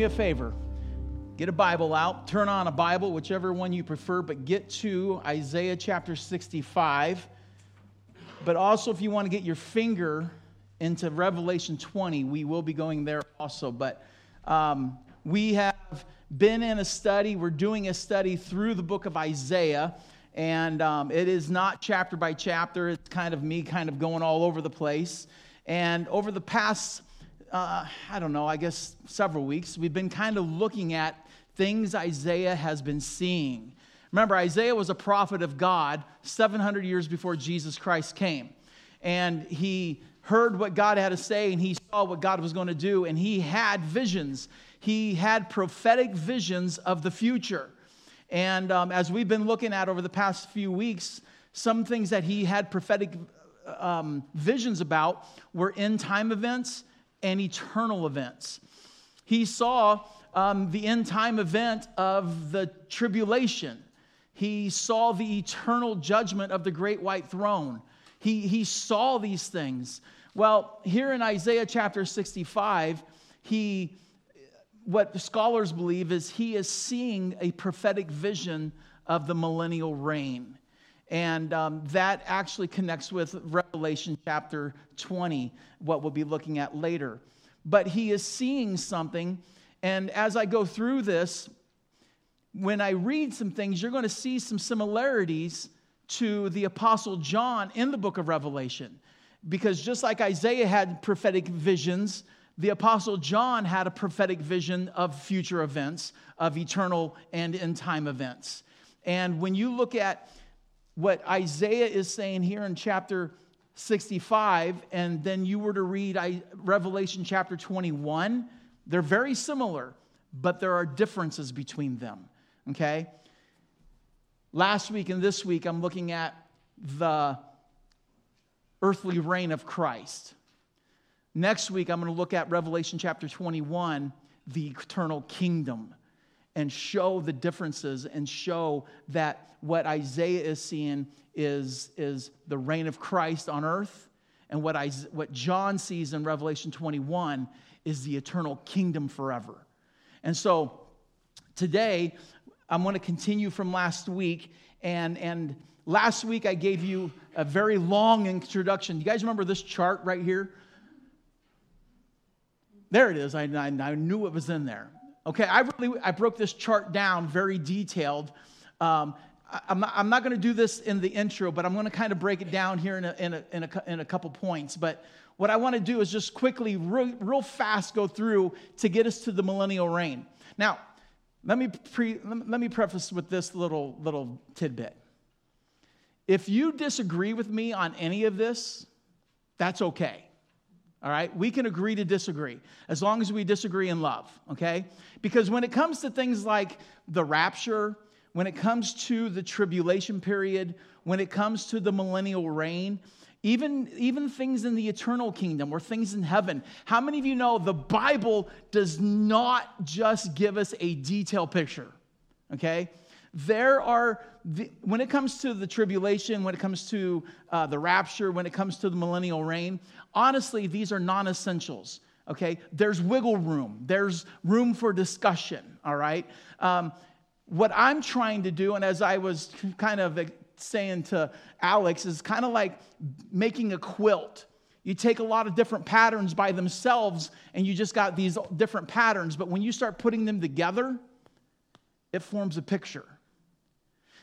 me a favor. Get a Bible out. Turn on a Bible, whichever one you prefer, but get to Isaiah chapter 65. But also, if you want to get your finger into Revelation 20, we will be going there also. But we have been in a study. We're doing a study through the book of Isaiah. And it is not chapter by chapter. It's kind of me kind of going all over the place. And over the past, several weeks, we've been kind of looking at things Isaiah has been seeing. Remember, Isaiah was a prophet of God 700 years before Jesus Christ came. And he heard what God had to say, and he saw what God was going to do, and he had visions. He had prophetic visions of the future. And as we've been looking at over the past few weeks, some things that he had prophetic visions about were end-time events and eternal events. He saw the end-time event of the tribulation. He saw the eternal judgment of the great white throne. He saw these things. Well, here in Isaiah chapter 65, what scholars believe is he is seeing a prophetic vision of the millennial reign. And that actually connects with Revelation chapter 20, what we'll be looking at later. But he is seeing something. And as I go through this, when I read some things, you're going to see some similarities to the Apostle John in the book of Revelation. Because just like Isaiah had prophetic visions, the Apostle John had a prophetic vision of future events, of eternal and end-time events. And when you look at what Isaiah is saying here in chapter 65, and then you were to read Revelation chapter 21, they're very similar, but there are differences between them, okay? Last week and this week, I'm looking at the earthly reign of Christ. Next week, I'm going to look at Revelation chapter 21, the eternal kingdom, and show the differences and show that what Isaiah is seeing is the reign of Christ on earth, and what John sees in Revelation 21 is the eternal kingdom forever. And so today, I'm going to continue from last week, and last week I gave you a very long introduction. You guys remember this chart right here? There it is. I knew it was in there. Okay, I broke this chart down very detailed. I'm not going to do this in the intro, but I'm going to kind of break it down here in a couple points. But what I want to do is just quickly, real fast, go through to get us to the millennial reign. Now, let me preface with this little tidbit. If you disagree with me on any of this, that's okay. All right, we can agree to disagree as long as we disagree in love, okay? Because when it comes to things like the rapture, when it comes to the tribulation period, when it comes to the millennial reign, even things in the eternal kingdom or things in heaven, how many of you know the Bible does not just give us a detailed picture, okay? When it comes to the tribulation, when it comes to the rapture, when it comes to the millennial reign, honestly, these are non-essentials, okay? There's wiggle room. There's room for discussion, all right? What I'm trying to do, and as I was kind of saying to Alex, is kind of like making a quilt. You take a lot of different patterns by themselves, and you just got these different patterns. But when you start putting them together, it forms a picture.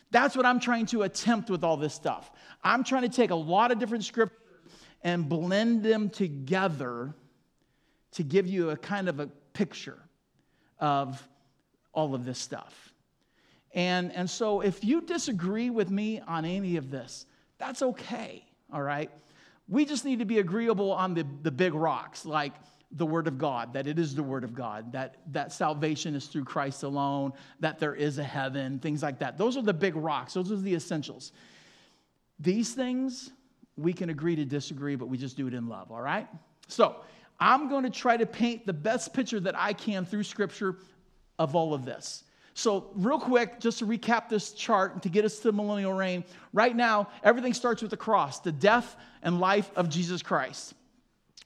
That's what I'm trying to attempt with all this stuff. I'm trying to take a lot of different scriptures and blend them together to give you a kind of a picture of all of this stuff. And so if you disagree with me on any of this, that's okay, all right? We just need to be agreeable on the big rocks, like the Word of God, that it is the Word of God, that salvation is through Christ alone, that there is a heaven, things like that. Those are the big rocks. Those are the essentials. These things, we can agree to disagree, but we just do it in love, all right? So I'm going to try to paint the best picture that I can through Scripture of all of this. So real quick, just to recap this chart to get us to the millennial reign, right now, everything starts with the cross, the death and life of Jesus Christ.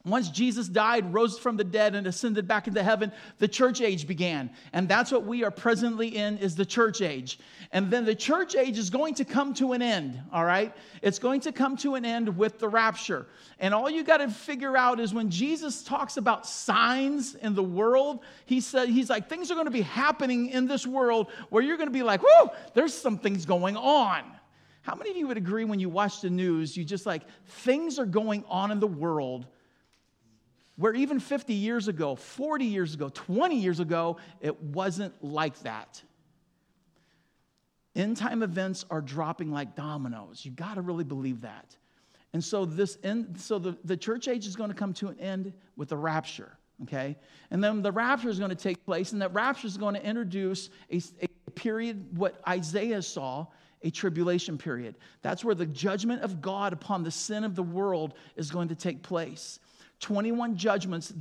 Once Jesus died, rose from the dead, and ascended back into heaven, the church age began. And that's what we are presently in, is the church age. And then the church age is going to come to an end, all right? It's going to come to an end with the rapture. And all you got to figure out is when Jesus talks about signs in the world, he said, he's like, things are going to be happening in this world where you're going to be like, whoo, there's some things going on. How many of you would agree when you watch the news, you just like, things are going on in the world where even 50 years ago, 40 years ago, 20 years ago, it wasn't like that. End-time events are dropping like dominoes. You got to really believe that. And so the church age is going to come to an end with the rapture, okay? And then the rapture is going to take place, and that rapture is going to introduce a period, what Isaiah saw, a tribulation period. That's where the judgment of God upon the sin of the world is going to take place. 21 judgments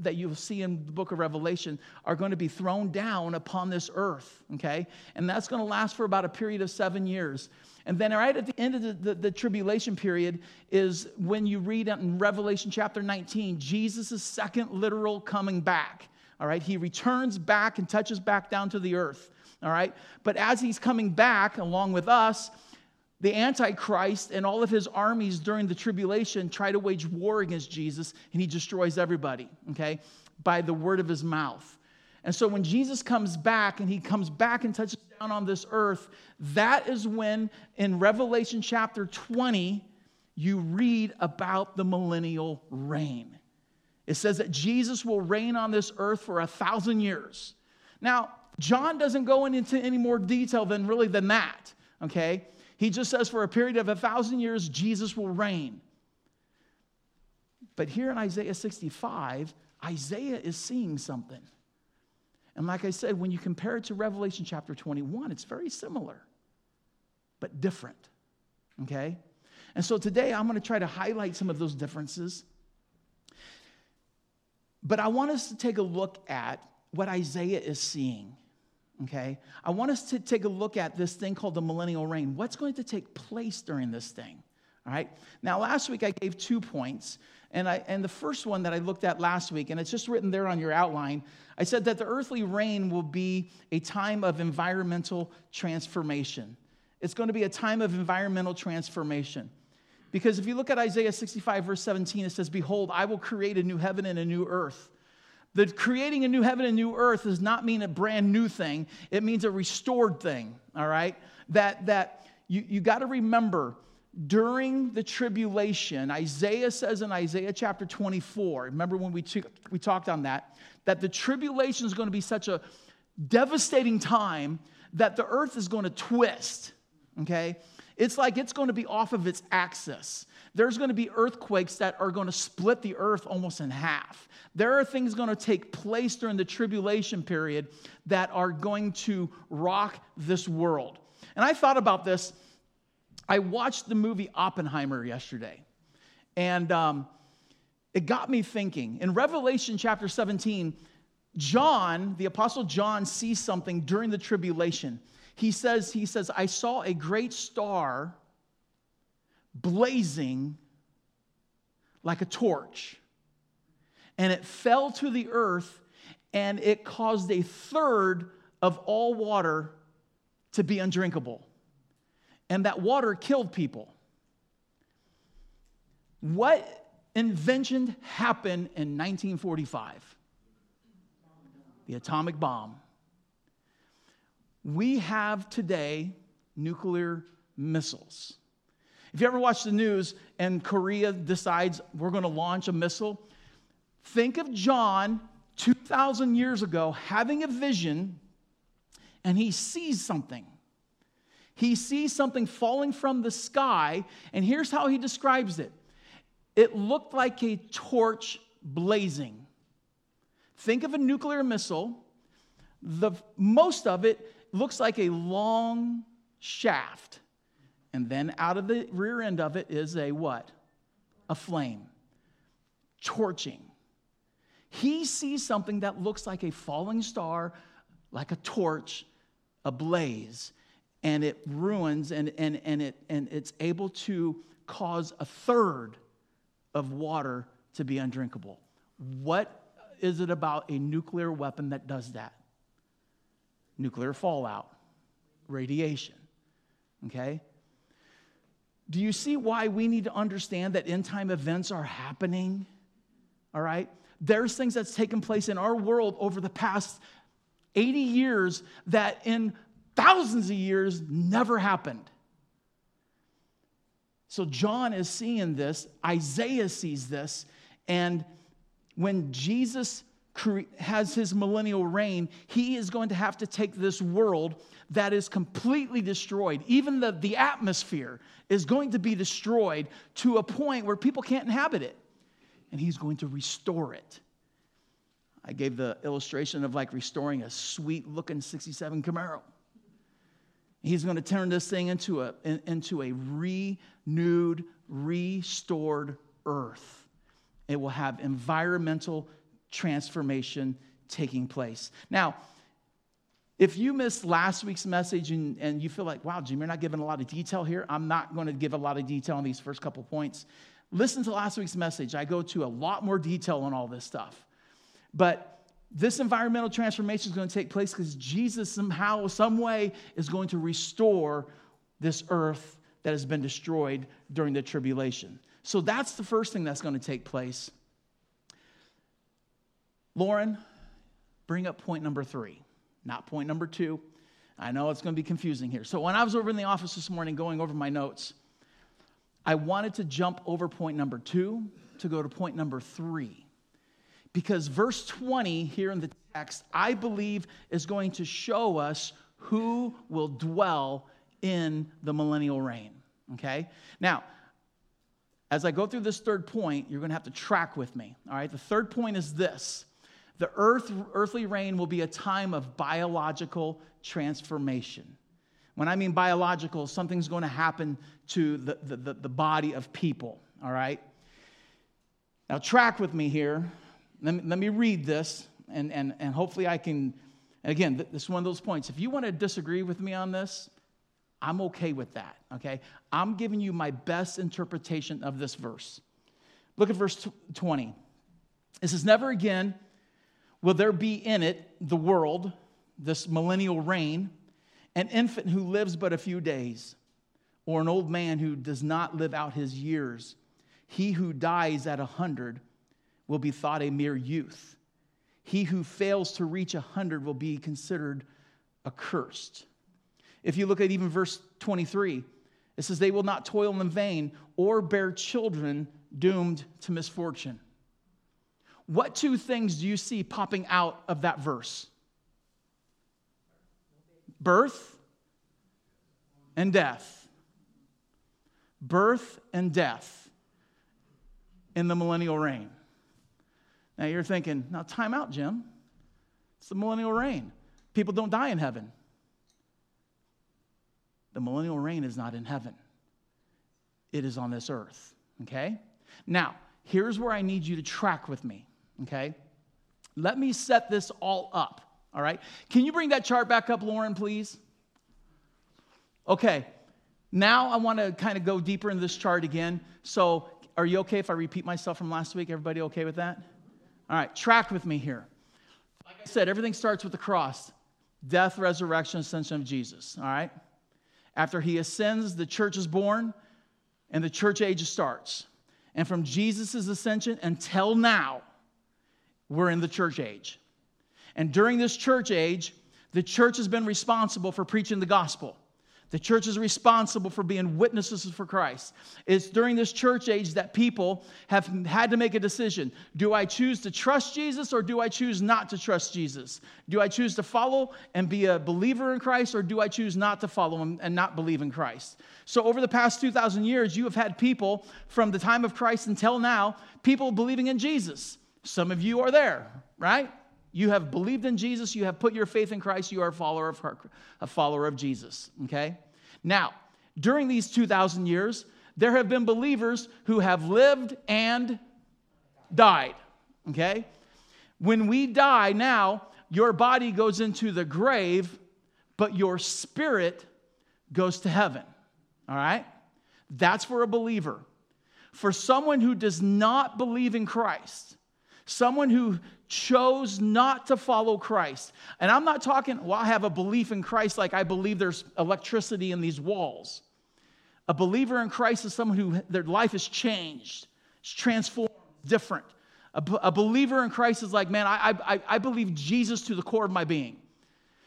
that you'll see in the book of Revelation are going to be thrown down upon this earth, okay? And that's going to last for about a period of 7 years. And then right at the end of the tribulation period is when you read in Revelation chapter 19, Jesus' second literal coming back, all right? He returns back and touches back down to the earth, all right? But as he's coming back along with us, the Antichrist and all of his armies during the tribulation try to wage war against Jesus, and he destroys everybody, okay, by the word of his mouth. And so when Jesus comes back, and he comes back and touches down on this earth, that is when in Revelation chapter 20, you read about the millennial reign. It says that Jesus will reign on this earth for 1,000 years. Now, John doesn't go into any more detail than that, okay? He just says for a period of 1,000 years, Jesus will reign. But here in Isaiah 65, Isaiah is seeing something. And like I said, when you compare it to Revelation chapter 21, it's very similar, but different, okay? And so today I'm going to try to highlight some of those differences. But I want us to take a look at what Isaiah is seeing. Okay, I want us to take a look at this thing called the millennial reign. What's going to take place during this thing? All right. Now, last week I gave 2 points, and the first one that I looked at last week, and it's just written there on your outline. I said that the earthly reign will be a time of environmental transformation. It's going to be a time of environmental transformation, because if you look at Isaiah 65 verse 17, it says, "Behold, I will create a new heaven and a new earth." The creating a new heaven and new earth does not mean a brand new thing. It means a restored thing, all right? That you got to remember, during the tribulation, Isaiah says in Isaiah chapter 24, remember when we talked on that the tribulation is going to be such a devastating time that the earth is going to twist, okay? It's like it's going to be off of its axis. There's going to be earthquakes that are going to split the earth almost in half. There are things going to take place during the tribulation period that are going to rock this world. And I thought about this. I watched the movie Oppenheimer yesterday, and it got me thinking. In Revelation chapter 17, John, the Apostle John, sees something during the tribulation. He says, I saw a great star blazing like a torch, and it fell to the earth, and it caused 1/3 of all water to be undrinkable. And that water killed people. What invention happened in 1945? The atomic bomb. We have today nuclear missiles. If you ever watch the news and Korea decides we're going to launch a missile, think of John 2,000 years ago having a vision, and he sees something. He sees something falling from the sky, and here's how he describes it. It looked like a torch blazing. Think of a nuclear missile. The most of it looks like a long shaft, and then out of the rear end of it is a what? A flame. Torching. He sees something that looks like a falling star, like a torch, a blaze, and it ruins, and it's able to cause 1/3 of water to be undrinkable. What is it about a nuclear weapon that does that? Nuclear fallout, radiation, okay? Do you see why we need to understand that end-time events are happening, all right? There's things that's taken place in our world over the past 80 years that in thousands of years never happened. So John is seeing this, Isaiah sees this, and when Jesus has his millennial reign, he is going to have to take this world that is completely destroyed. Even the atmosphere is going to be destroyed to a point where people can't inhabit it. And he's going to restore it. I gave the illustration of like restoring a sweet-looking 67 Camaro. He's going to turn this thing into a renewed, restored earth. It will have environmental transformation taking place. Now, if you missed last week's message and you feel like, wow, Jim, you're not giving a lot of detail here. I'm not going to give a lot of detail on these first couple points. Listen to last week's message. I go to a lot more detail on all this stuff. But this environmental transformation is going to take place because Jesus somehow, some way, is going to restore this earth that has been destroyed during the tribulation. So that's the first thing that's going to take place. Lauren, bring up point number 3, not point number 2. I know it's going to be confusing here. So when I was over in the office this morning going over my notes, I wanted to jump over point number 2 to go to point number 3. Because verse 20 here in the text, I believe, is going to show us who will dwell in the millennial reign. Okay? Now, as I go through this third point, you're going to have to track with me. All right? The third point is this. The earthly reign will be a time of biological transformation. When I mean biological, something's going to happen to the body of people. All right? Now, track with me here. Let me read this, and hopefully I can, again, this is one of those points. If you want to disagree with me on this, I'm okay with that, okay? I'm giving you my best interpretation of this verse. Look at verse 20. It says, never again will there be in it the world, this millennial reign, an infant who lives but a few days, or an old man who does not live out his years. He who dies at 100 will be thought a mere youth. He who fails to reach 100 will be considered accursed. If you look at even verse 23, it says, they will not toil in vain or bear children doomed to misfortune. What two things do you see popping out of that verse? Birth and death. Birth and death in the millennial reign. Now you're thinking, now time out, Jim. It's the millennial reign. People don't die in heaven. The millennial reign is not in heaven. It is on this earth, okay? Now, here's where I need you to track with me, okay? Let me set this all up, all right? Can you bring that chart back up, Lauren, please? Okay, now I want to kind of go deeper in this chart again. So are you okay if I repeat myself from last week? Everybody okay with that? All right, track with me here. Like I said, everything starts with the cross. Death, resurrection, ascension of Jesus, all right? After he ascends, the church is born, and the church age starts. And from Jesus' ascension until now, we're in the church age. And during this church age, the church has been responsible for preaching the gospel. The church is responsible for being witnesses for Christ. It's during this church age that people have had to make a decision. Do I choose to trust Jesus or do I choose not to trust Jesus? Do I choose to follow and be a believer in Christ or do I choose not to follow him and not believe in Christ? So over the past 2,000 years, you have had people from the time of Christ until now, people believing in Jesus. Some of you are there, right? You have believed in Jesus. You have put your faith in Christ. You are a follower of Jesus, okay? Now, during these 2,000 years, there have been believers who have lived and died, okay? When we die now, your body goes into the grave, but your spirit goes to heaven, all right? That's for a believer. for someone who does not believe in Christ, someone who chose not to follow Christ. And I'm not talking, well, I have a belief in Christ like I believe there's electricity in these walls. A believer in Christ is someone who their life has changed, it's transformed, different. A believer in Christ is like, man, I believe Jesus to the core of my being.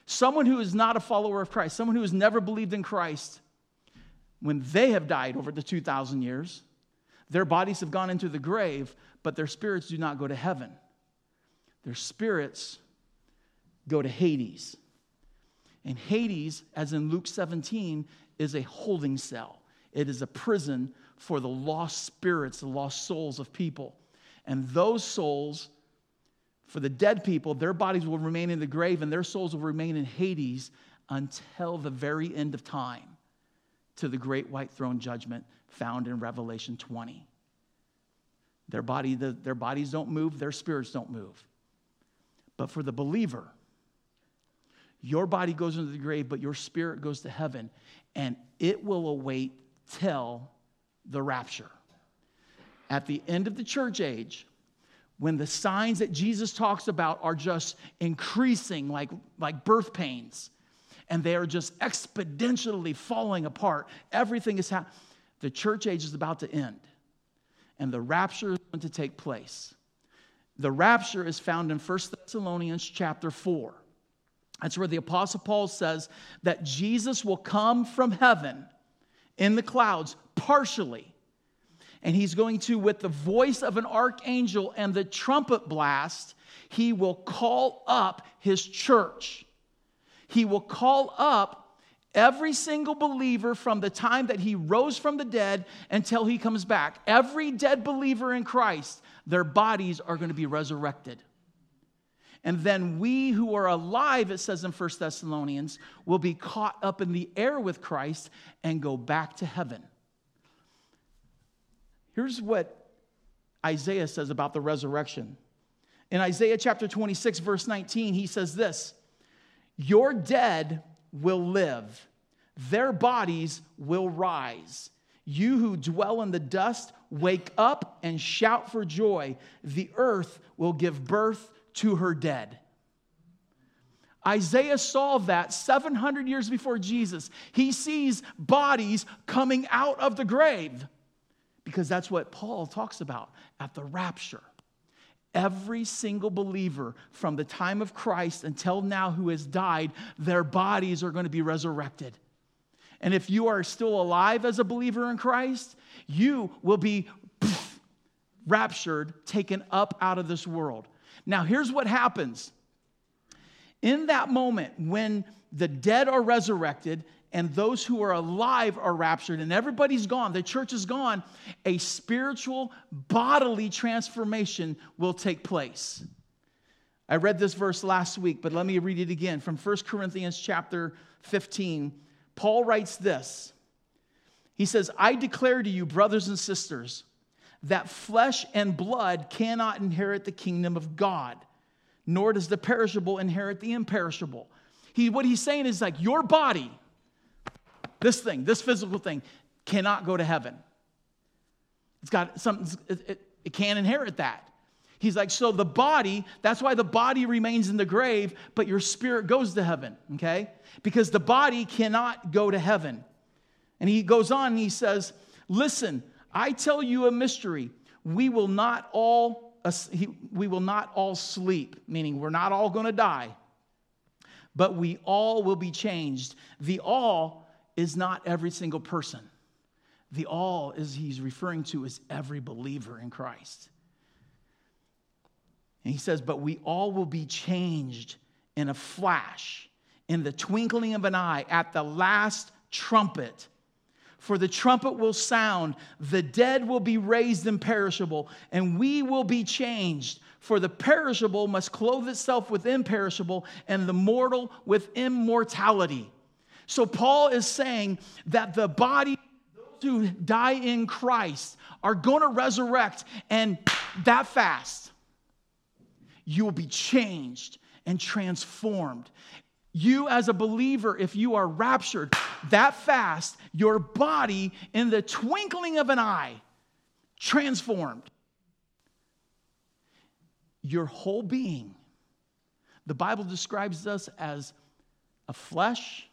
Someone who is not a follower of Christ, someone who has never believed in Christ, when they have died over the 2,000 years, their bodies have gone into the grave, but their spirits do not go to heaven. Their spirits go to Hades. And Hades, as in Luke 17, is a holding cell. It is a prison for the lost spirits, the lost souls of people. And those souls, for the dead people, their bodies will remain in the grave and their souls will remain in Hades until the very end of time, to the great white throne judgment found in Revelation 20. Their bodies don't move, their spirits don't move. But for the believer, your body goes into the grave, but your spirit goes to heaven, and it will await till the rapture. At the end of the church age, when the signs that Jesus talks about are just increasing like birth pains, and they are just exponentially falling apart, everything is happening. The church age is about to end, and the rapture is going to take place. The rapture is found in 1 Thessalonians chapter 4. That's where the Apostle Paul says that Jesus will come from heaven in the clouds partially. And he's going to, with the voice of an archangel and the trumpet blast, he will call up his church. He will call up every single believer from the time that he rose from the dead until he comes back. Every dead believer in Christ, their bodies are going to be resurrected. And then we who are alive, it says in 1 Thessalonians, will be caught up in the air with Christ and go back to heaven. Here's what Isaiah says about the resurrection. In Isaiah chapter 26, verse 19, he says this: "Your dead will live, their bodies will rise. You who dwell in the dust, wake up and shout for joy. The earth will give birth to her dead." Isaiah saw that 700 years before Jesus. He sees bodies coming out of the grave, because that's what Paul talks about at the rapture. Every single believer from the time of Christ until now who has died, their bodies are going to be resurrected. And if you are still alive as a believer in Christ, you will be raptured, taken up out of this world. Now, here's what happens. In that moment when the dead are resurrected, and those who are alive are raptured, and everybody's gone, the church is gone, a spiritual bodily transformation will take place. I read this verse last week, but let me read it again. From 1 Corinthians chapter 15, Paul writes this. He says, "I declare to you, brothers and sisters, that flesh and blood cannot inherit the kingdom of God, nor does the perishable inherit the imperishable." What he's saying is like, your body, this thing, this physical thing, cannot go to heaven. It's got something, it can't inherit that. He's like, so the body, that's why the body remains in the grave, but your spirit goes to heaven, okay? Because the body cannot go to heaven. And he goes on and he says, "Listen, I tell you a mystery. We will not all sleep," meaning we're not all going to die, "but we all will be changed." The all is not every single person. The all is he's referring to is every believer in Christ. And he says, "But we all will be changed in a flash, in the twinkling of an eye, at the last trumpet. For the trumpet will sound, the dead will be raised imperishable, and we will be changed. For the perishable must clothe itself with imperishable, and the mortal with immortality." So Paul is saying that the body, those who die in Christ, are going to resurrect, and that fast. You will be changed and transformed. You as a believer, if you are raptured, that fast, your body in the twinkling of an eye transformed. Your whole being. The Bible describes us as a flesh,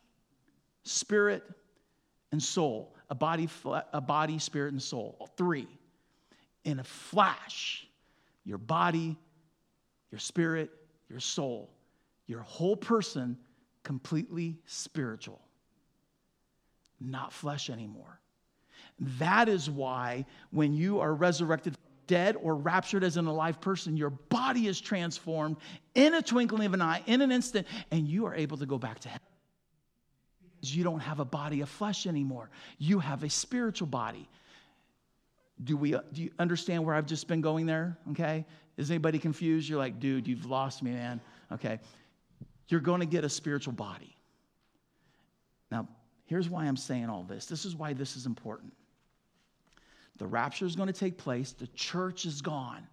spirit, and soul. A body, spirit, and soul. All three. In a flash, your body, your spirit, your soul, your whole person completely spiritual. Not flesh anymore. That is why when you are resurrected dead or raptured as an alive person, your body is transformed in a twinkling of an eye, in an instant, and you are able to go back to heaven. Because you don't have a body of flesh anymore. You have a spiritual body. Do you understand where I've just been going there? Okay? Is anybody confused? You're like, dude, you've lost me, man. Okay. You're going to get a spiritual body. Now, here's why I'm saying all this. This is why this is important. The rapture is going to take place. The church is gone.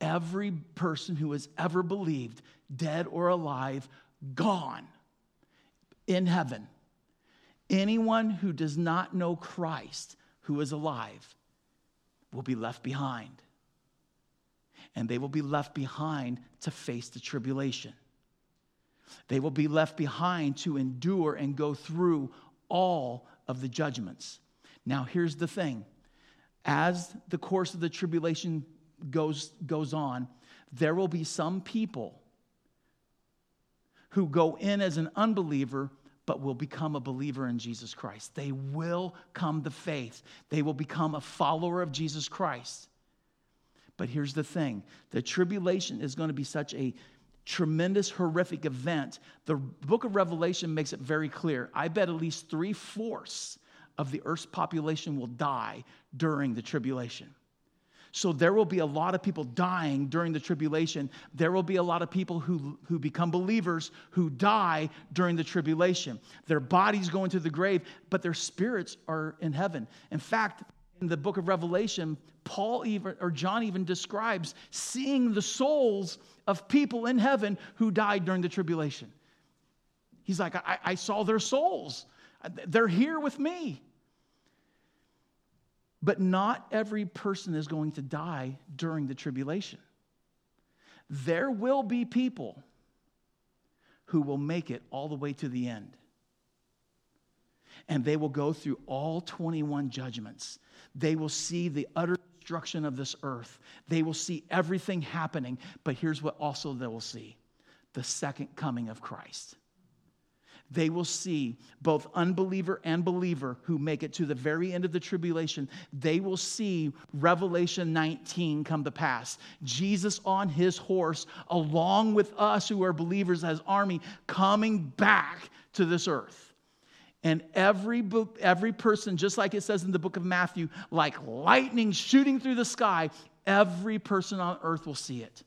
Every person who has ever believed, dead or alive, gone in heaven. Anyone who does not know Christ, who is alive, will be left behind. And they will be left behind to face the tribulation. They will be left behind to endure and go through all of the judgments. Now, here's the thing. As the course of the tribulation goes on, there will be some people who go in as an unbeliever but will become a believer in Jesus Christ. They will come to faith. They will become a follower of Jesus Christ. But here's the thing. The tribulation is going to be such a tremendous, horrific event. The book of Revelation makes it very clear. I bet at least 3/4 of the earth's population will die during the tribulation. So there will be a lot of people dying during the tribulation. There will be a lot of people who become believers who die during the tribulation. Their bodies go into the grave, but their spirits are in heaven. In fact, in the book of Revelation, John even describes seeing the souls of people in heaven who died during the tribulation. He's like, I saw their souls. They're here with me. But not every person is going to die during the tribulation. There will be people who will make it all the way to the end. And they will go through all 21 judgments. They will see the utter destruction of this earth. They will see everything happening. But here's what also they will see. The second coming of Christ. They will see both unbeliever and believer who make it to the very end of the tribulation. They will see Revelation 19 come to pass. Jesus on his horse, along with us who are believers as army, coming back to this earth. And every person, just like it says in the book of Matthew, like lightning shooting through the sky, every person on earth will see it.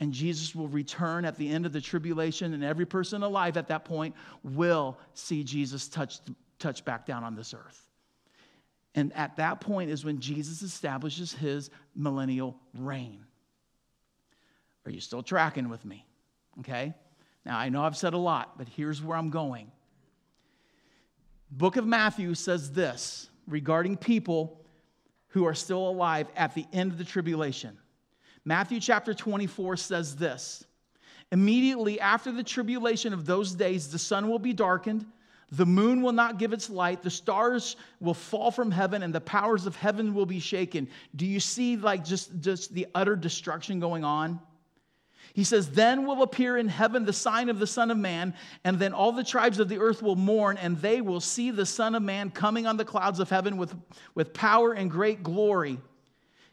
And Jesus will return at the end of the tribulation, and every person alive at that point will see Jesus touch back down on this earth. And at that point is when Jesus establishes his millennial reign. Are you still tracking with me? Okay? Now, I know I've said a lot, but here's where I'm going. Book of Matthew says this regarding people who are still alive at the end of the tribulation. Matthew chapter 24 says this. Immediately after the tribulation of those days, the sun will be darkened, the moon will not give its light, the stars will fall from heaven, and the powers of heaven will be shaken. Do you see like just the utter destruction going on? He says, then will appear in heaven the sign of the Son of Man, and then all the tribes of the earth will mourn, and they will see the Son of Man coming on the clouds of heaven with power and great glory.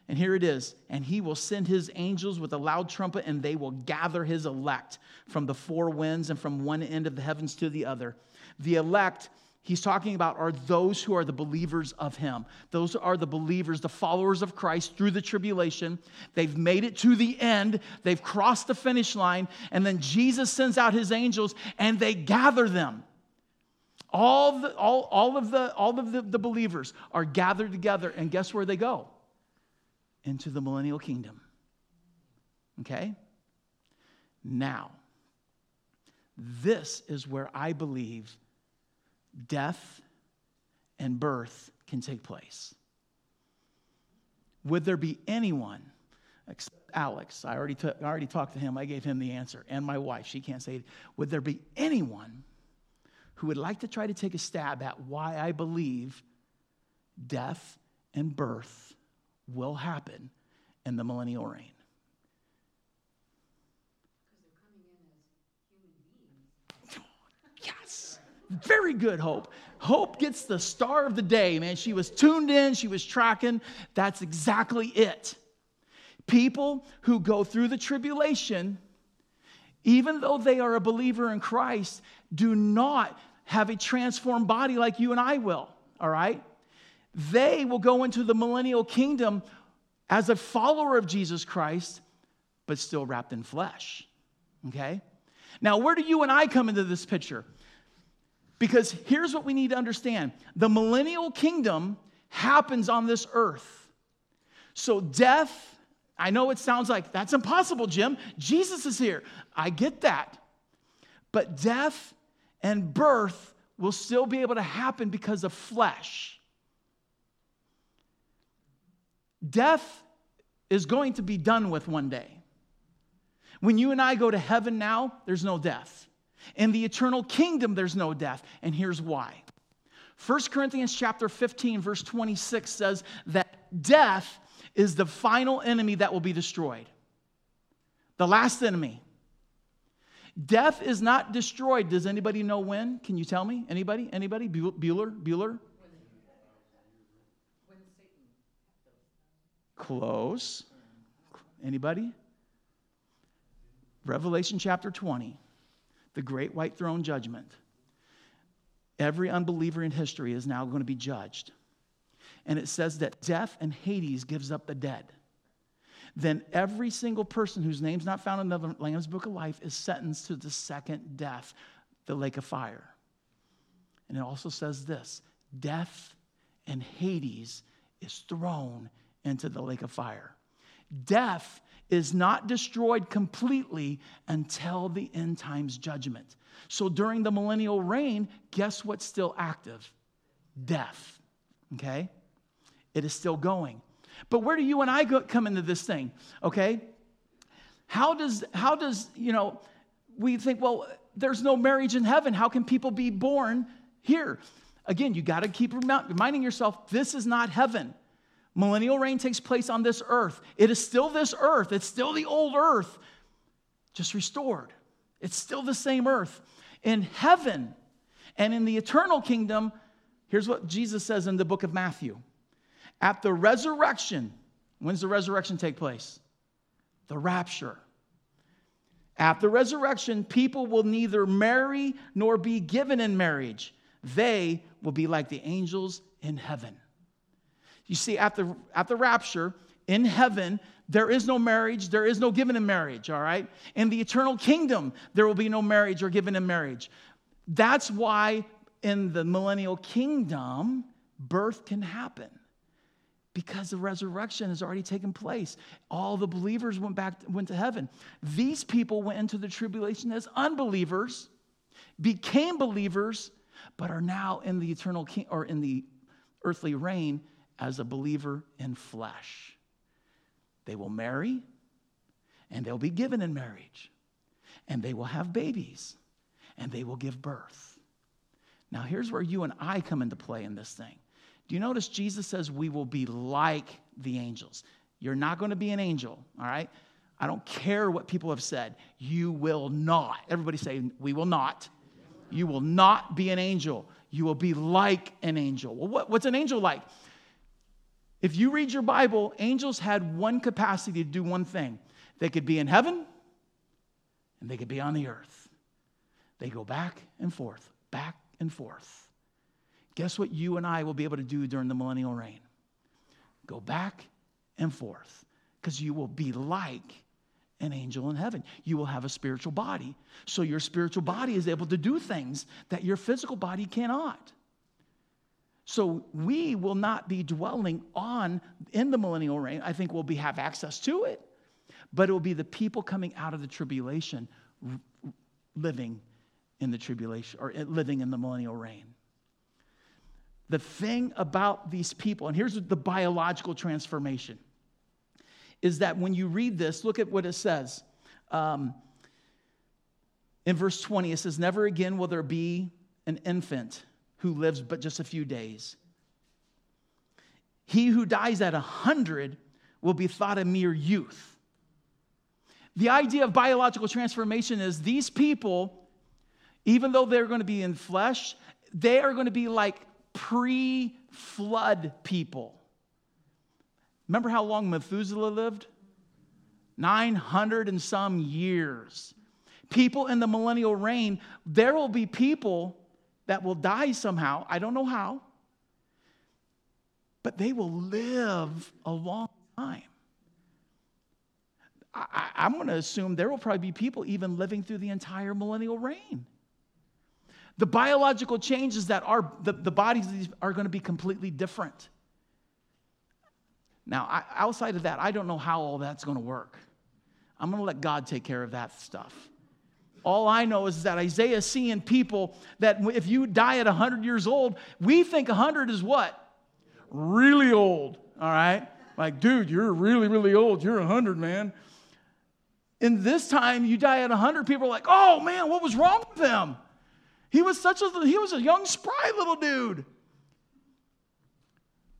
And here it is. And he will send his angels with a loud trumpet, and they will gather his elect from the four winds and from one end of the heavens to the other. The elect he's talking about are those who are the believers of him. Those are the believers, the followers of Christ through the tribulation. They've made it to the end. They've crossed the finish line. And then Jesus sends out his angels, and they gather them. All of the believers are gathered together, and guess where they go? Into the millennial kingdom. Okay? Now, this is where I believe death and birth can take place. Would there be anyone except Alex? I already talked to him. I gave him the answer. And my wife, she can't say it. Would there be anyone who would like to try to take a stab at why I believe death and birth will happen in the millennial reign? Very good, Hope. Hope gets the star of the day, man. She was tuned in. She was tracking. That's exactly it. People who go through the tribulation, even though they are a believer in Christ, do not have a transformed body like you and I will, all right? They will go into the millennial kingdom as a follower of Jesus Christ, but still wrapped in flesh, okay? Now, where do you and I come into this picture? Because here's what we need to understand. The millennial kingdom happens on this earth. So death, I know it sounds like, that's impossible, Jim. Jesus is here. I get that. But death and birth will still be able to happen because of flesh. Death is going to be done with one day. When you and I go to heaven now, there's no death. In the eternal kingdom, there's no death, and here's why. 1 Corinthians chapter 15, verse 26 says that death is the final enemy that will be destroyed. The last enemy. Death is not destroyed. Does anybody know when? Can you tell me? Anybody? Anybody? Bueller? When Satan. Close. Anybody? Revelation chapter 20. The great white throne judgment. Every unbeliever in history is now going to be judged. And it says that death and Hades gives up the dead. Then every single person whose name's not found in the Lamb's Book of Life is sentenced to the second death, the lake of fire. And it also says this, death and Hades is thrown into the lake of fire. Death is not destroyed completely until the end times judgment. So during the millennial reign, guess what's still active? Death, okay? It is still going. But where do you and I come into this thing, okay? How does you know, we think, well, there's no marriage in heaven. How can people be born here? Again, you got to keep reminding yourself, this is not heaven. Millennial reign takes place on this earth. It is still this earth. It's still the old earth, just restored. It's still the same earth. In heaven and in the eternal kingdom, here's what Jesus says in the book of Matthew. At the resurrection, when's the resurrection take place? The rapture. At the resurrection, people will neither marry nor be given in marriage. They will be like the angels in heaven. You see, at the rapture, in heaven, there is no marriage, there is no given in marriage, all right? In the eternal kingdom, there will be no marriage or given in marriage. That's why in the millennial kingdom, birth can happen because the resurrection has already taken place. All the believers went to heaven. These people went into the tribulation as unbelievers, became believers, but are now in the eternal or in the earthly reign as a believer in flesh. They will marry, and they'll be given in marriage, and they will have babies, and they will give birth. Now, here's where you and I come into play in this thing. Do you notice Jesus says we will be like the angels? You're not going to be an angel, all right? I don't care what people have said. You will not. Everybody say, we will not. You will not be an angel. You will be like an angel. Well, what's an angel like? If you read your Bible, angels had one capacity to do one thing. They could be in heaven, and they could be on the earth. They go back and forth, back and forth. Guess what you and I will be able to do during the millennial reign? Go back and forth, because you will be like an angel in heaven. You will have a spiritual body. So your spiritual body is able to do things that your physical body cannot. So we will not be dwelling in the millennial reign. I think we'll have access to it, but it will be the people coming out of the tribulation living in the tribulation or living in the millennial reign. The thing about these people, and here's the biological transformation. is that when you read this, look at what it says. In verse 20, it says, never again will there be an infant who lives but just a few days. He who dies at 100 will be thought a mere youth. The idea of biological transformation is these people, even though they're going to be in flesh, they are going to be like pre-flood people. Remember how long Methuselah lived? 900 and some years. People in the millennial reign, there will be people that will die somehow. I don't know how. But they will live a long time. I'm going to assume there will probably be people even living through the entire millennial reign. The biological changes that are, the bodies are going to be completely different. Now, outside of that, I don't know how all that's going to work. I'm going to let God take care of that stuff. All I know is that Isaiah is seeing people that if you die at 100 years old, we think 100 is what? Really old, all right? Like, dude, you're really, really old. You're 100, man. In this time, you die at 100, people are like, oh, man, what was wrong with him? He was a young, spry little dude.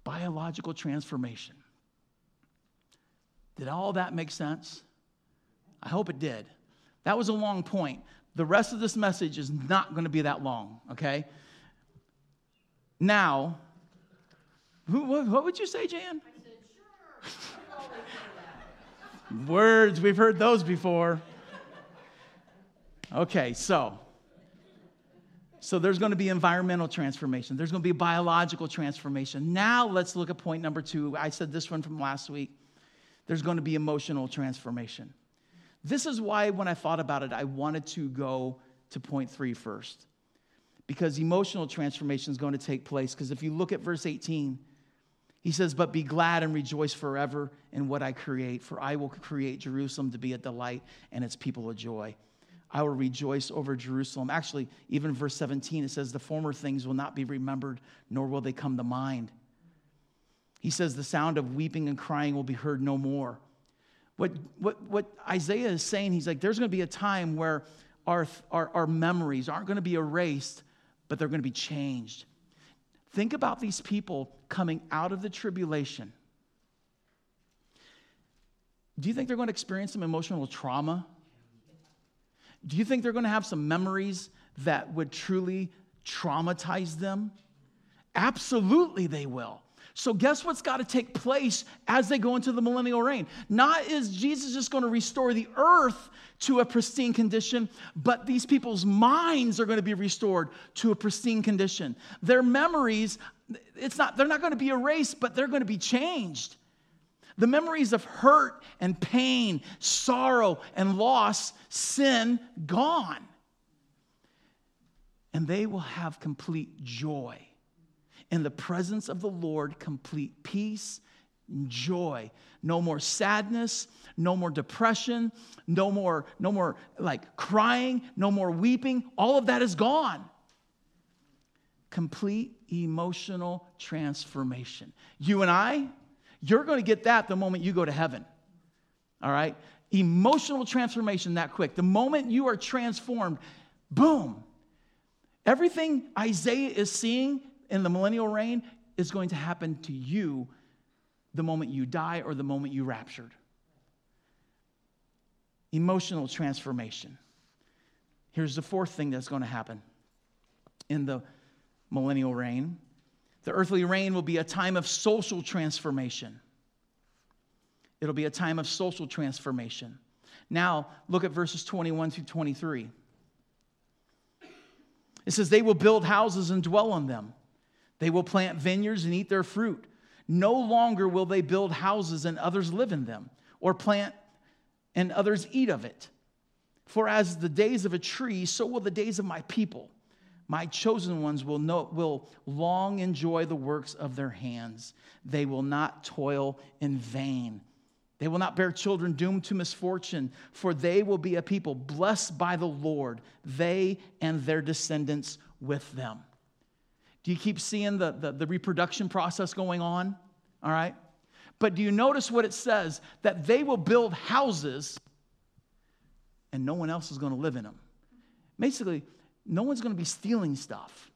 Biological transformation. Did all that make sense? I hope it did. That was a long point. The rest of this message is not going to be that long, okay? Now, what would you say, Jan? I said, sure. Words, we've heard those before. Okay, so there's going to be environmental transformation. There's going to be biological transformation. Now let's look at point number 2. I said this one from last week. There's going to be emotional transformation. This is why when I thought about it, I wanted to go to point 3 first. Because emotional transformation is going to take place. Because if you look at verse 18, he says, but be glad and rejoice forever in what I create. For I will create Jerusalem to be a delight and its people a joy. I will rejoice over Jerusalem. Actually, even verse 17, it says, the former things will not be remembered, nor will they come to mind. He says the sound of weeping and crying will be heard no more. What Isaiah is saying, he's like, there's going to be a time where our memories aren't going to be erased, but they're going to be changed. Think about these people coming out of the tribulation. Do you think they're going to experience some emotional trauma? Do you think they're going to have some memories that would truly traumatize them? Absolutely they will. So guess what's got to take place as they go into the millennial reign? Not is Jesus just going to restore the earth to a pristine condition, but these people's minds are going to be restored to a pristine condition. Their memories, they're not going to be erased, but they're going to be changed. The memories of hurt and pain, sorrow and loss, sin, gone. And they will have complete joy. In the presence of the Lord, complete peace and joy. No more sadness, no more depression, no more like crying, no more weeping. All of that is gone. Complete emotional transformation. You and I, you're going to get that the moment you go to heaven. All right? Emotional transformation that quick. The moment you are transformed, boom. Everything Isaiah is seeing in the millennial reign is going to happen to you the moment you die or the moment you raptured. Emotional transformation. Here's the fourth thing that's going to happen in the millennial reign. The earthly reign will be a time of social transformation. It'll be a time of social transformation. Now, look at verses 21 through 23. It says, they will build houses and dwell on them. They will plant vineyards and eat their fruit. No longer will they build houses and others live in them, or plant and others eat of it. For as the days of a tree, so will the days of my people. My chosen ones will long enjoy the works of their hands. They will not toil in vain. They will not bear children doomed to misfortune, for they will be a people blessed by the Lord, they and their descendants with them. Do you keep seeing the reproduction process going on? All right. But do you notice what it says? That they will build houses and no one else is going to live in them. Basically, no one's going to be stealing stuff.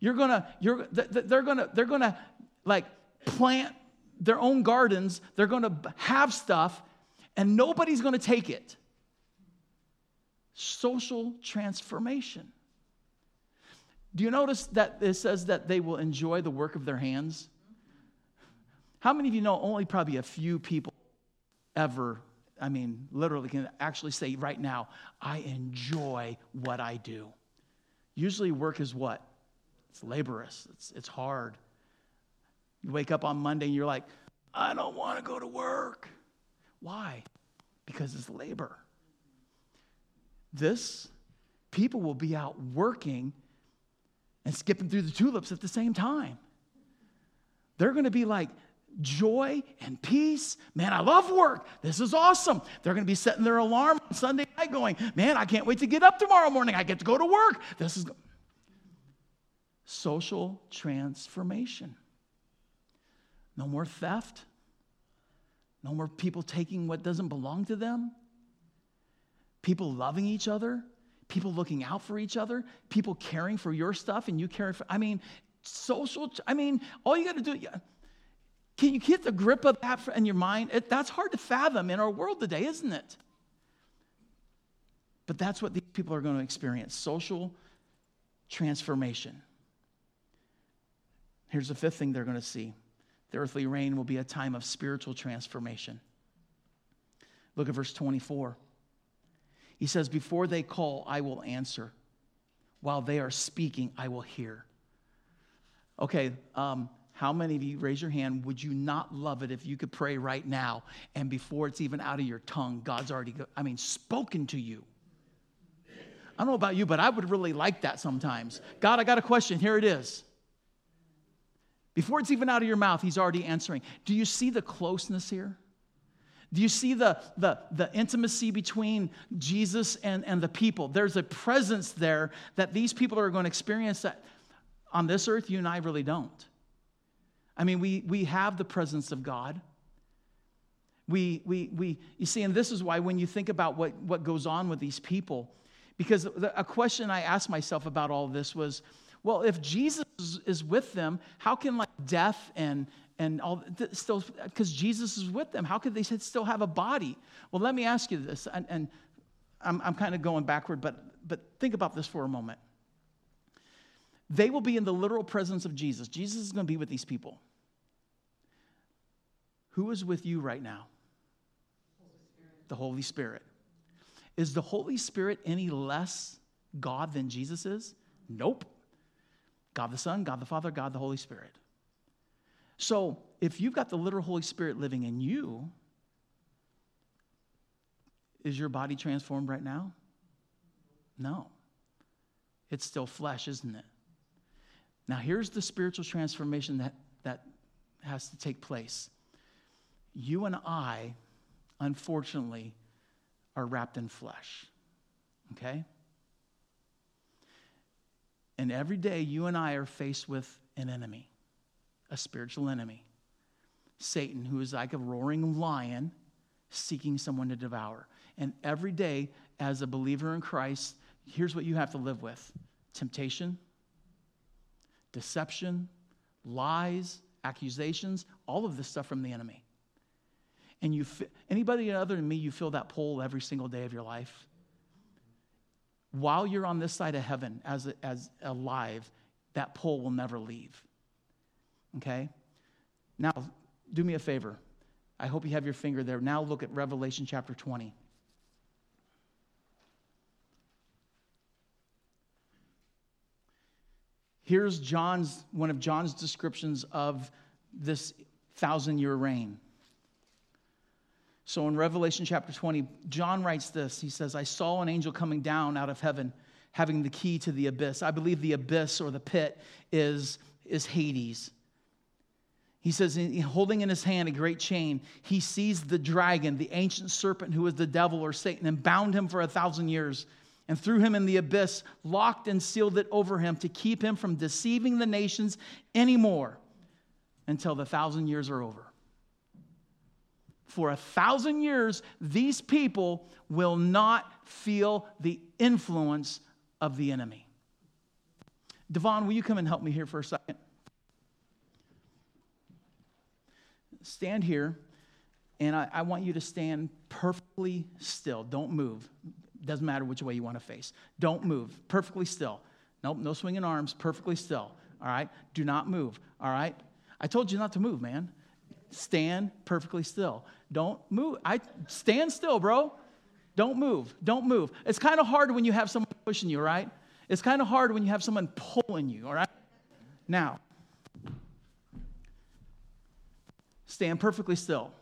They're going to like plant their own gardens. They're going to have stuff and nobody's going to take it. Social transformation. Do you notice that it says that they will enjoy the work of their hands? How many of you know only probably a few people ever, I mean, literally can actually say right now, I enjoy what I do. Usually work is what? It's laborious. It's hard. You wake up on Monday and you're like, I don't want to go to work. Why? Because it's labor. People will be out working and skipping through the tulips at the same time. They're going to be like joy and peace. Man, I love work. This is awesome. They're going to be setting their alarm on Sunday night going, man, I can't wait to get up tomorrow morning. I get to go to work. This is social transformation. No more theft. No more people taking what doesn't belong to them. People loving each other. People looking out for each other. People caring for your stuff and you caring for, all you got to do, can you get the grip of that in your mind? That's hard to fathom in our world today, isn't it? But that's what these people are going to experience, social transformation. Here's the fifth thing they're going to see. The earthly reign will be a time of spiritual transformation. Look at verse 24. He says, before they call, I will answer. While they are speaking, I will hear. Okay, how many of you, raise your hand, would you not love it if you could pray right now and before it's even out of your tongue, God's already, spoken to you? I don't know about you, but I would really like that sometimes. God, I got a question. Here it is. Before it's even out of your mouth, he's already answering. Do you see the closeness here? Do you see the intimacy between Jesus and the people? There's a presence there that these people are going to experience that on this earth, you and I really don't. We have the presence of God. You see, and this is why when you think about what goes on with these people, because a question I asked myself about all this was, well, if Jesus is with them, how can death and all still, because Jesus is with them, how could they still have a body? Well, let me ask you this, and I'm kind of going backward, but think about this for a moment. They will be in the literal presence of Jesus. Jesus is going to be with these people. Who is with you right now? The Holy Spirit. Is the Holy Spirit any less God than Jesus is? Nope. God the Son, God the Father, God the Holy Spirit. So if you've got the literal Holy Spirit living in you, is your body transformed right now? No. It's still flesh, isn't it? Now here's the spiritual transformation that has to take place. You and I, unfortunately, are wrapped in flesh, okay? And every day you and I are faced with an enemy. A spiritual enemy, Satan, who is like a roaring lion seeking someone to devour. And every day, as a believer in Christ, here's what you have to live with: temptation, deception, lies, accusations, all of this stuff from the enemy. And anybody other than me, you feel that pull every single day of your life. While you're on this side of heaven as alive, that pull will never leave. Okay? Now, do me a favor. I hope you have your finger there. Now look at Revelation chapter 20. Here's one of John's descriptions of this 1,000-year reign. So in Revelation chapter 20, John writes this. He says, I saw an angel coming down out of heaven, having the key to the abyss. I believe the abyss or the pit is Hades. He says, holding in his hand a great chain, he seized the dragon, the ancient serpent who was the devil or Satan, and bound him for 1,000 years and threw him in the abyss, locked and sealed it over him to keep him from deceiving the nations anymore until the 1,000 years are over. for 1,000 years, these people will not feel the influence of the enemy. Devon, will you come and help me here for a second? Stand here, and I want you to stand perfectly still. Don't move. Doesn't matter which way you want to face. Don't move. Perfectly still. Nope, no swinging arms. Perfectly still. All right? Do not move. All right? I told you not to move, man. Stand perfectly still. Don't move. Stand still, bro. Don't move. Don't move. It's kind of hard when you have someone pushing you, right? It's kind of hard when you have someone pulling you, all right? Now, stand perfectly still.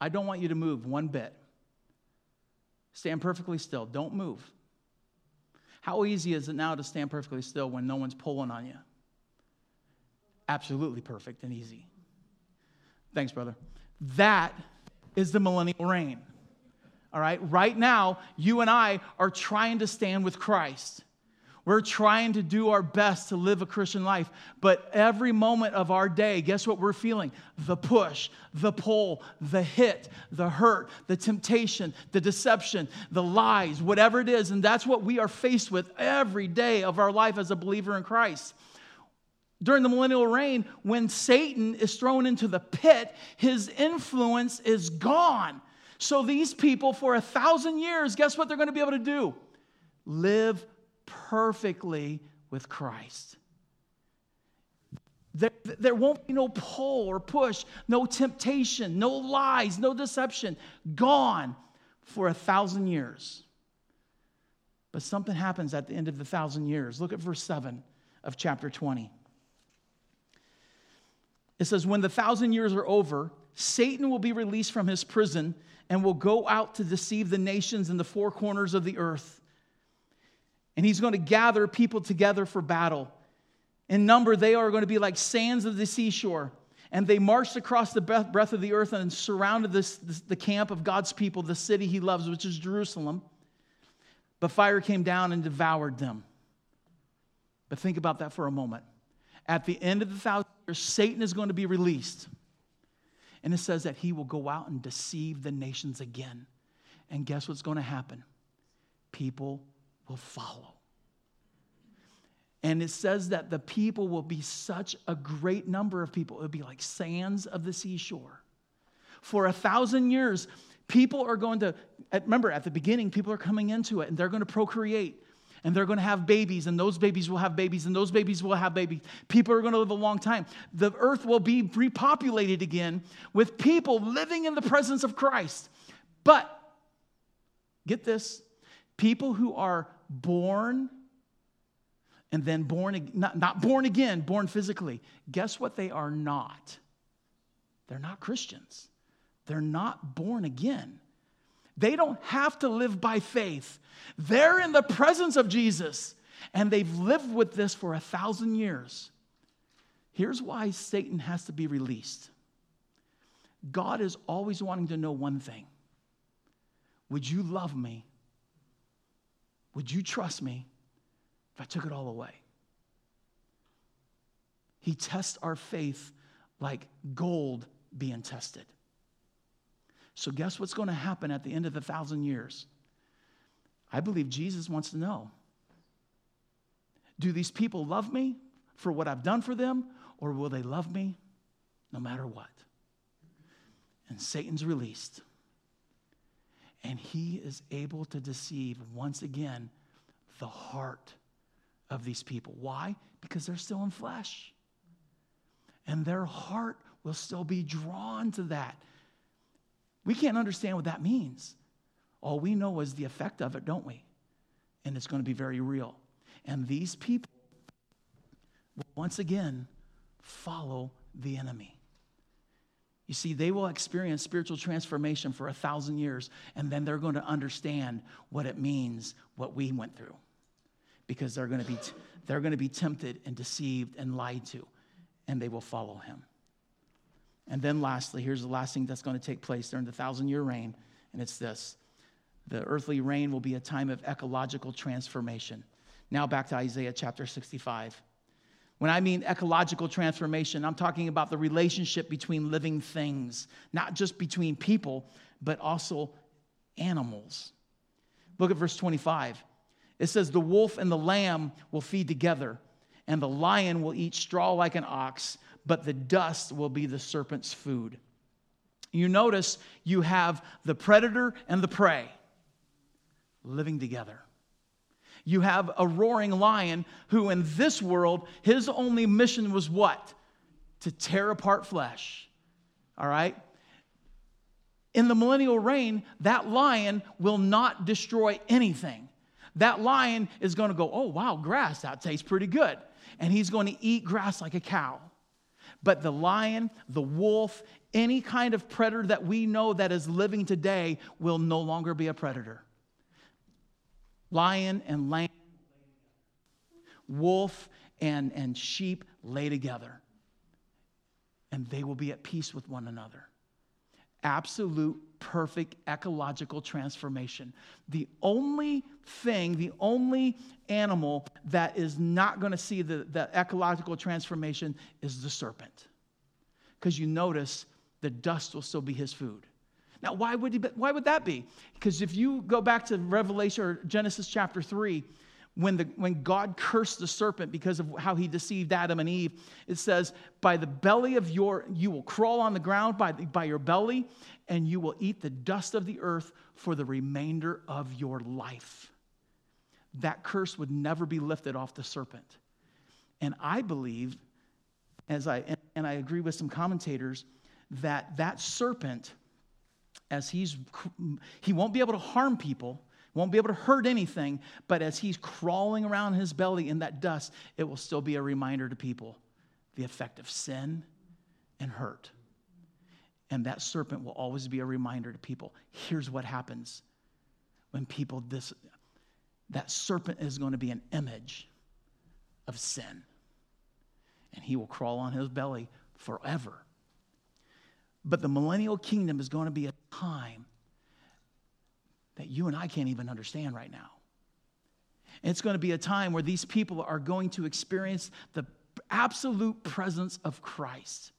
I don't want you to move one bit. Stand perfectly still. Don't move. How easy is it now to stand perfectly still when no one's pulling on you? Absolutely perfect and easy. Thanks, brother. That is the millennial reign. All right? Right now, you and I are trying to stand with Christ. We're trying to do our best to live a Christian life. But every moment of our day, guess what we're feeling? The push, the pull, the hit, the hurt, the temptation, the deception, the lies, whatever it is. And that's what we are faced with every day of our life as a believer in Christ. During the millennial reign, when Satan is thrown into the pit, his influence is gone. So these people, for 1,000 years, guess what they're going to be able to do? Live perfectly with Christ. There won't be no pull or push, no temptation, no lies, no deception. Gone for 1,000 years. But something happens at the end of the 1,000 years. Look at verse 7 of chapter 20. It says, when the 1,000 years are over, Satan will be released from his prison and will go out to deceive the nations in the four corners of the earth. And he's going to gather people together for battle. In number, they are going to be like sands of the seashore. And they marched across the breadth of the earth and surrounded the camp of God's people, the city he loves, which is Jerusalem. But fire came down and devoured them. But think about that for a moment. At the end of the 1,000 years, Satan is going to be released. And it says that he will go out and deceive the nations again. And guess what's going to happen? People will follow. And it says that the people will be such a great number of people. It'll be like sands of the seashore. For 1,000 years, people are going to, remember at the beginning, people are coming into it and they're going to procreate. And they're going to have babies, and those babies will have babies, and those babies will have babies. People are going to live a long time. The earth will be repopulated again with people living in the presence of Christ. But, get this, people who are born and then born, not born again, born physically, guess what they are not? They're not Christians. They're not born again. They don't have to live by faith. They're in the presence of Jesus, and they've lived with this for 1,000 years. Here's why Satan has to be released. God is always wanting to know one thing. Would you love me? Would you trust me if I took it all away? He tests our faith like gold being tested. So guess what's going to happen at the end of the 1,000 years? I believe Jesus wants to know, do these people love me for what I've done for them, or will they love me no matter what? And Satan's released. And he is able to deceive, once again, the heart of these people. Why? Because they're still in flesh. And their heart will still be drawn to that. We can't understand what that means. All we know is the effect of it, don't we? And it's going to be very real. And these people will once again follow the enemy. You see, they will experience spiritual transformation for 1,000 years, and then they're going to understand what it means, what we went through. Because they're going to be tempted and deceived and lied to, and they will follow him. And then lastly, here's the last thing that's going to take place during the 1,000-year reign, and it's this. The earthly reign will be a time of ecological transformation. Now back to Isaiah chapter 65. When I mean ecological transformation, I'm talking about the relationship between living things, not just between people, but also animals. Look at verse 25. It says, the wolf and the lamb will feed together, and the lion will eat straw like an ox, but the dust will be the serpent's food. You notice you have the predator and the prey living together. You have a roaring lion who in this world, his only mission was what? To tear apart flesh. All right? In the millennial reign, that lion will not destroy anything. That lion is going to go, oh, wow, grass, that tastes pretty good. And he's going to eat grass like a cow. But the lion, the wolf, any kind of predator that we know that is living today will no longer be a predator. Lion and lamb, wolf and sheep lay together. And they will be at peace with one another. Absolute, perfect ecological transformation. The only animal that is not going to see the ecological transformation is the serpent. Because you notice the dust will still be his food. Now, why would that be? Because if you go back to Revelation or Genesis chapter 3, when God cursed the serpent because of how he deceived Adam and Eve, it says, by the belly of you will crawl on the ground by your belly, and you will eat the dust of the earth for the remainder of your life. That curse would never be lifted off the serpent. And I believe, and I agree with some commentators, that serpent, as he won't be able to harm people, won't be able to hurt anything, but as he's crawling around his belly in that dust, it will still be a reminder to people the effect of sin and hurt. And that serpent will always be a reminder to people. Here's what happens when people that serpent is going to be an image of sin. And he will crawl on his belly forever. But the millennial kingdom is going to be a time that you and I can't even understand right now. And it's going to be a time where these people are going to experience the absolute presence of Christ.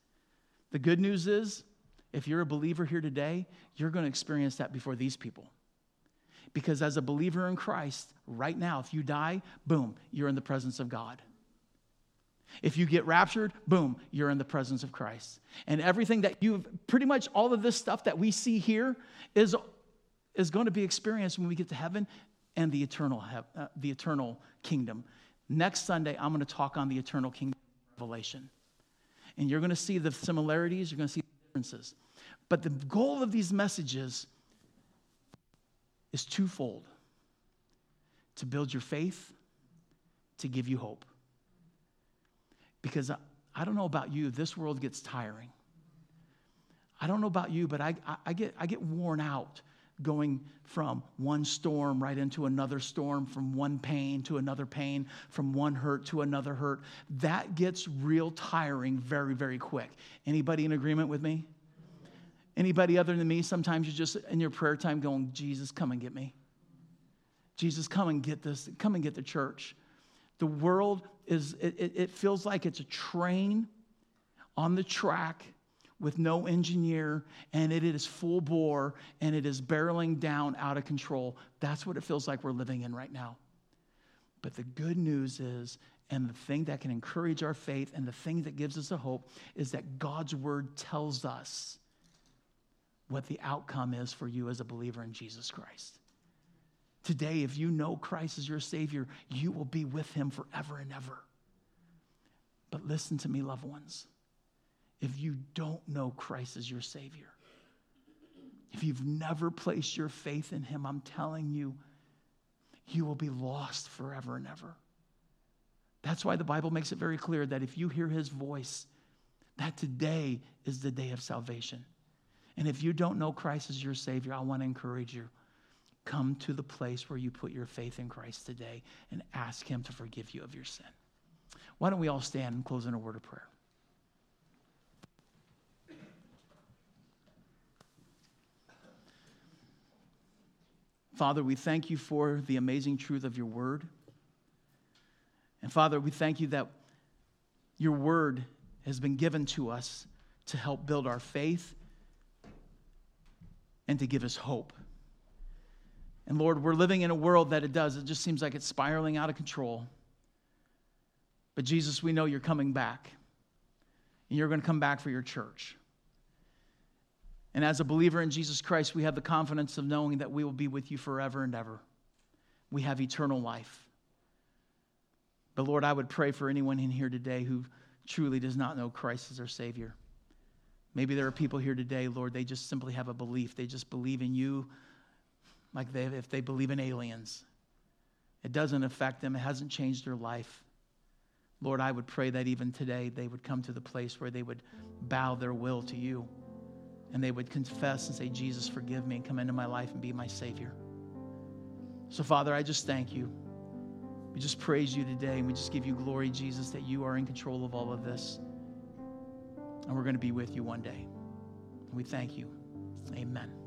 The good news is, if you're a believer here today, you're going to experience that before these people. Because as a believer in Christ, right now, if you die, boom, you're in the presence of God. If you get raptured, boom, you're in the presence of Christ. And everything that pretty much all of this stuff that we see here is going to be experienced when we get to heaven and the eternal kingdom. Next Sunday, I'm going to talk on the eternal kingdom of Revelation. And you're going to see the similarities, you're going to see the differences. But the goal of these messages is twofold. To build your faith, to give you hope. Because I don't know about you, this world gets tiring. I don't know about you, but I get worn out going from one storm right into another storm, from one pain to another pain, from one hurt to another hurt. That gets real tiring very, very quick. Anybody in agreement with me? Anybody other than me? Sometimes you're just in your prayer time going, Jesus, come and get me. Jesus, come and get this. Come and get the church. The world it feels like it's a train on the track with no engineer, and it is full bore, and it is barreling down out of control. That's what it feels like we're living in right now. But the good news is, and the thing that can encourage our faith, and the thing that gives us a hope, is that God's word tells us what the outcome is for you as a believer in Jesus Christ. Today, if you know Christ as your Savior, you will be with him forever and ever. But listen to me, loved ones. If you don't know Christ as your Savior, if you've never placed your faith in him, I'm telling you, you will be lost forever and ever. That's why the Bible makes it very clear that if you hear his voice, that today is the day of salvation. And if you don't know Christ as your Savior, I want to encourage you, come to the place where you put your faith in Christ today and ask him to forgive you of your sin. Why don't we all stand and close in a word of prayer? Father, we thank you for the amazing truth of your word. And Father, we thank you that Your word has been given to us to help build our faith and to give us hope. And Lord, we're living in a world that it just seems like it's spiraling out of control. But Jesus, we know you're coming back. And you're going to come back for your church. And as a believer in Jesus Christ, we have the confidence of knowing that we will be with you forever and ever. We have eternal life. But Lord, I would pray for anyone in here today who truly does not know Christ as their Savior. Maybe there are people here today, Lord, they just simply have a belief. They just believe in you like if they believe in aliens. It doesn't affect them. It hasn't changed their life. Lord, I would pray that even today they would come to the place where they would bow their will to you and they would confess and say, Jesus, forgive me and come into my life and be my Savior. So, Father, I just thank you. We just praise you today and we just give you glory, Jesus, that you are in control of all of this. And we're going to be with you one day. And we thank you. Amen.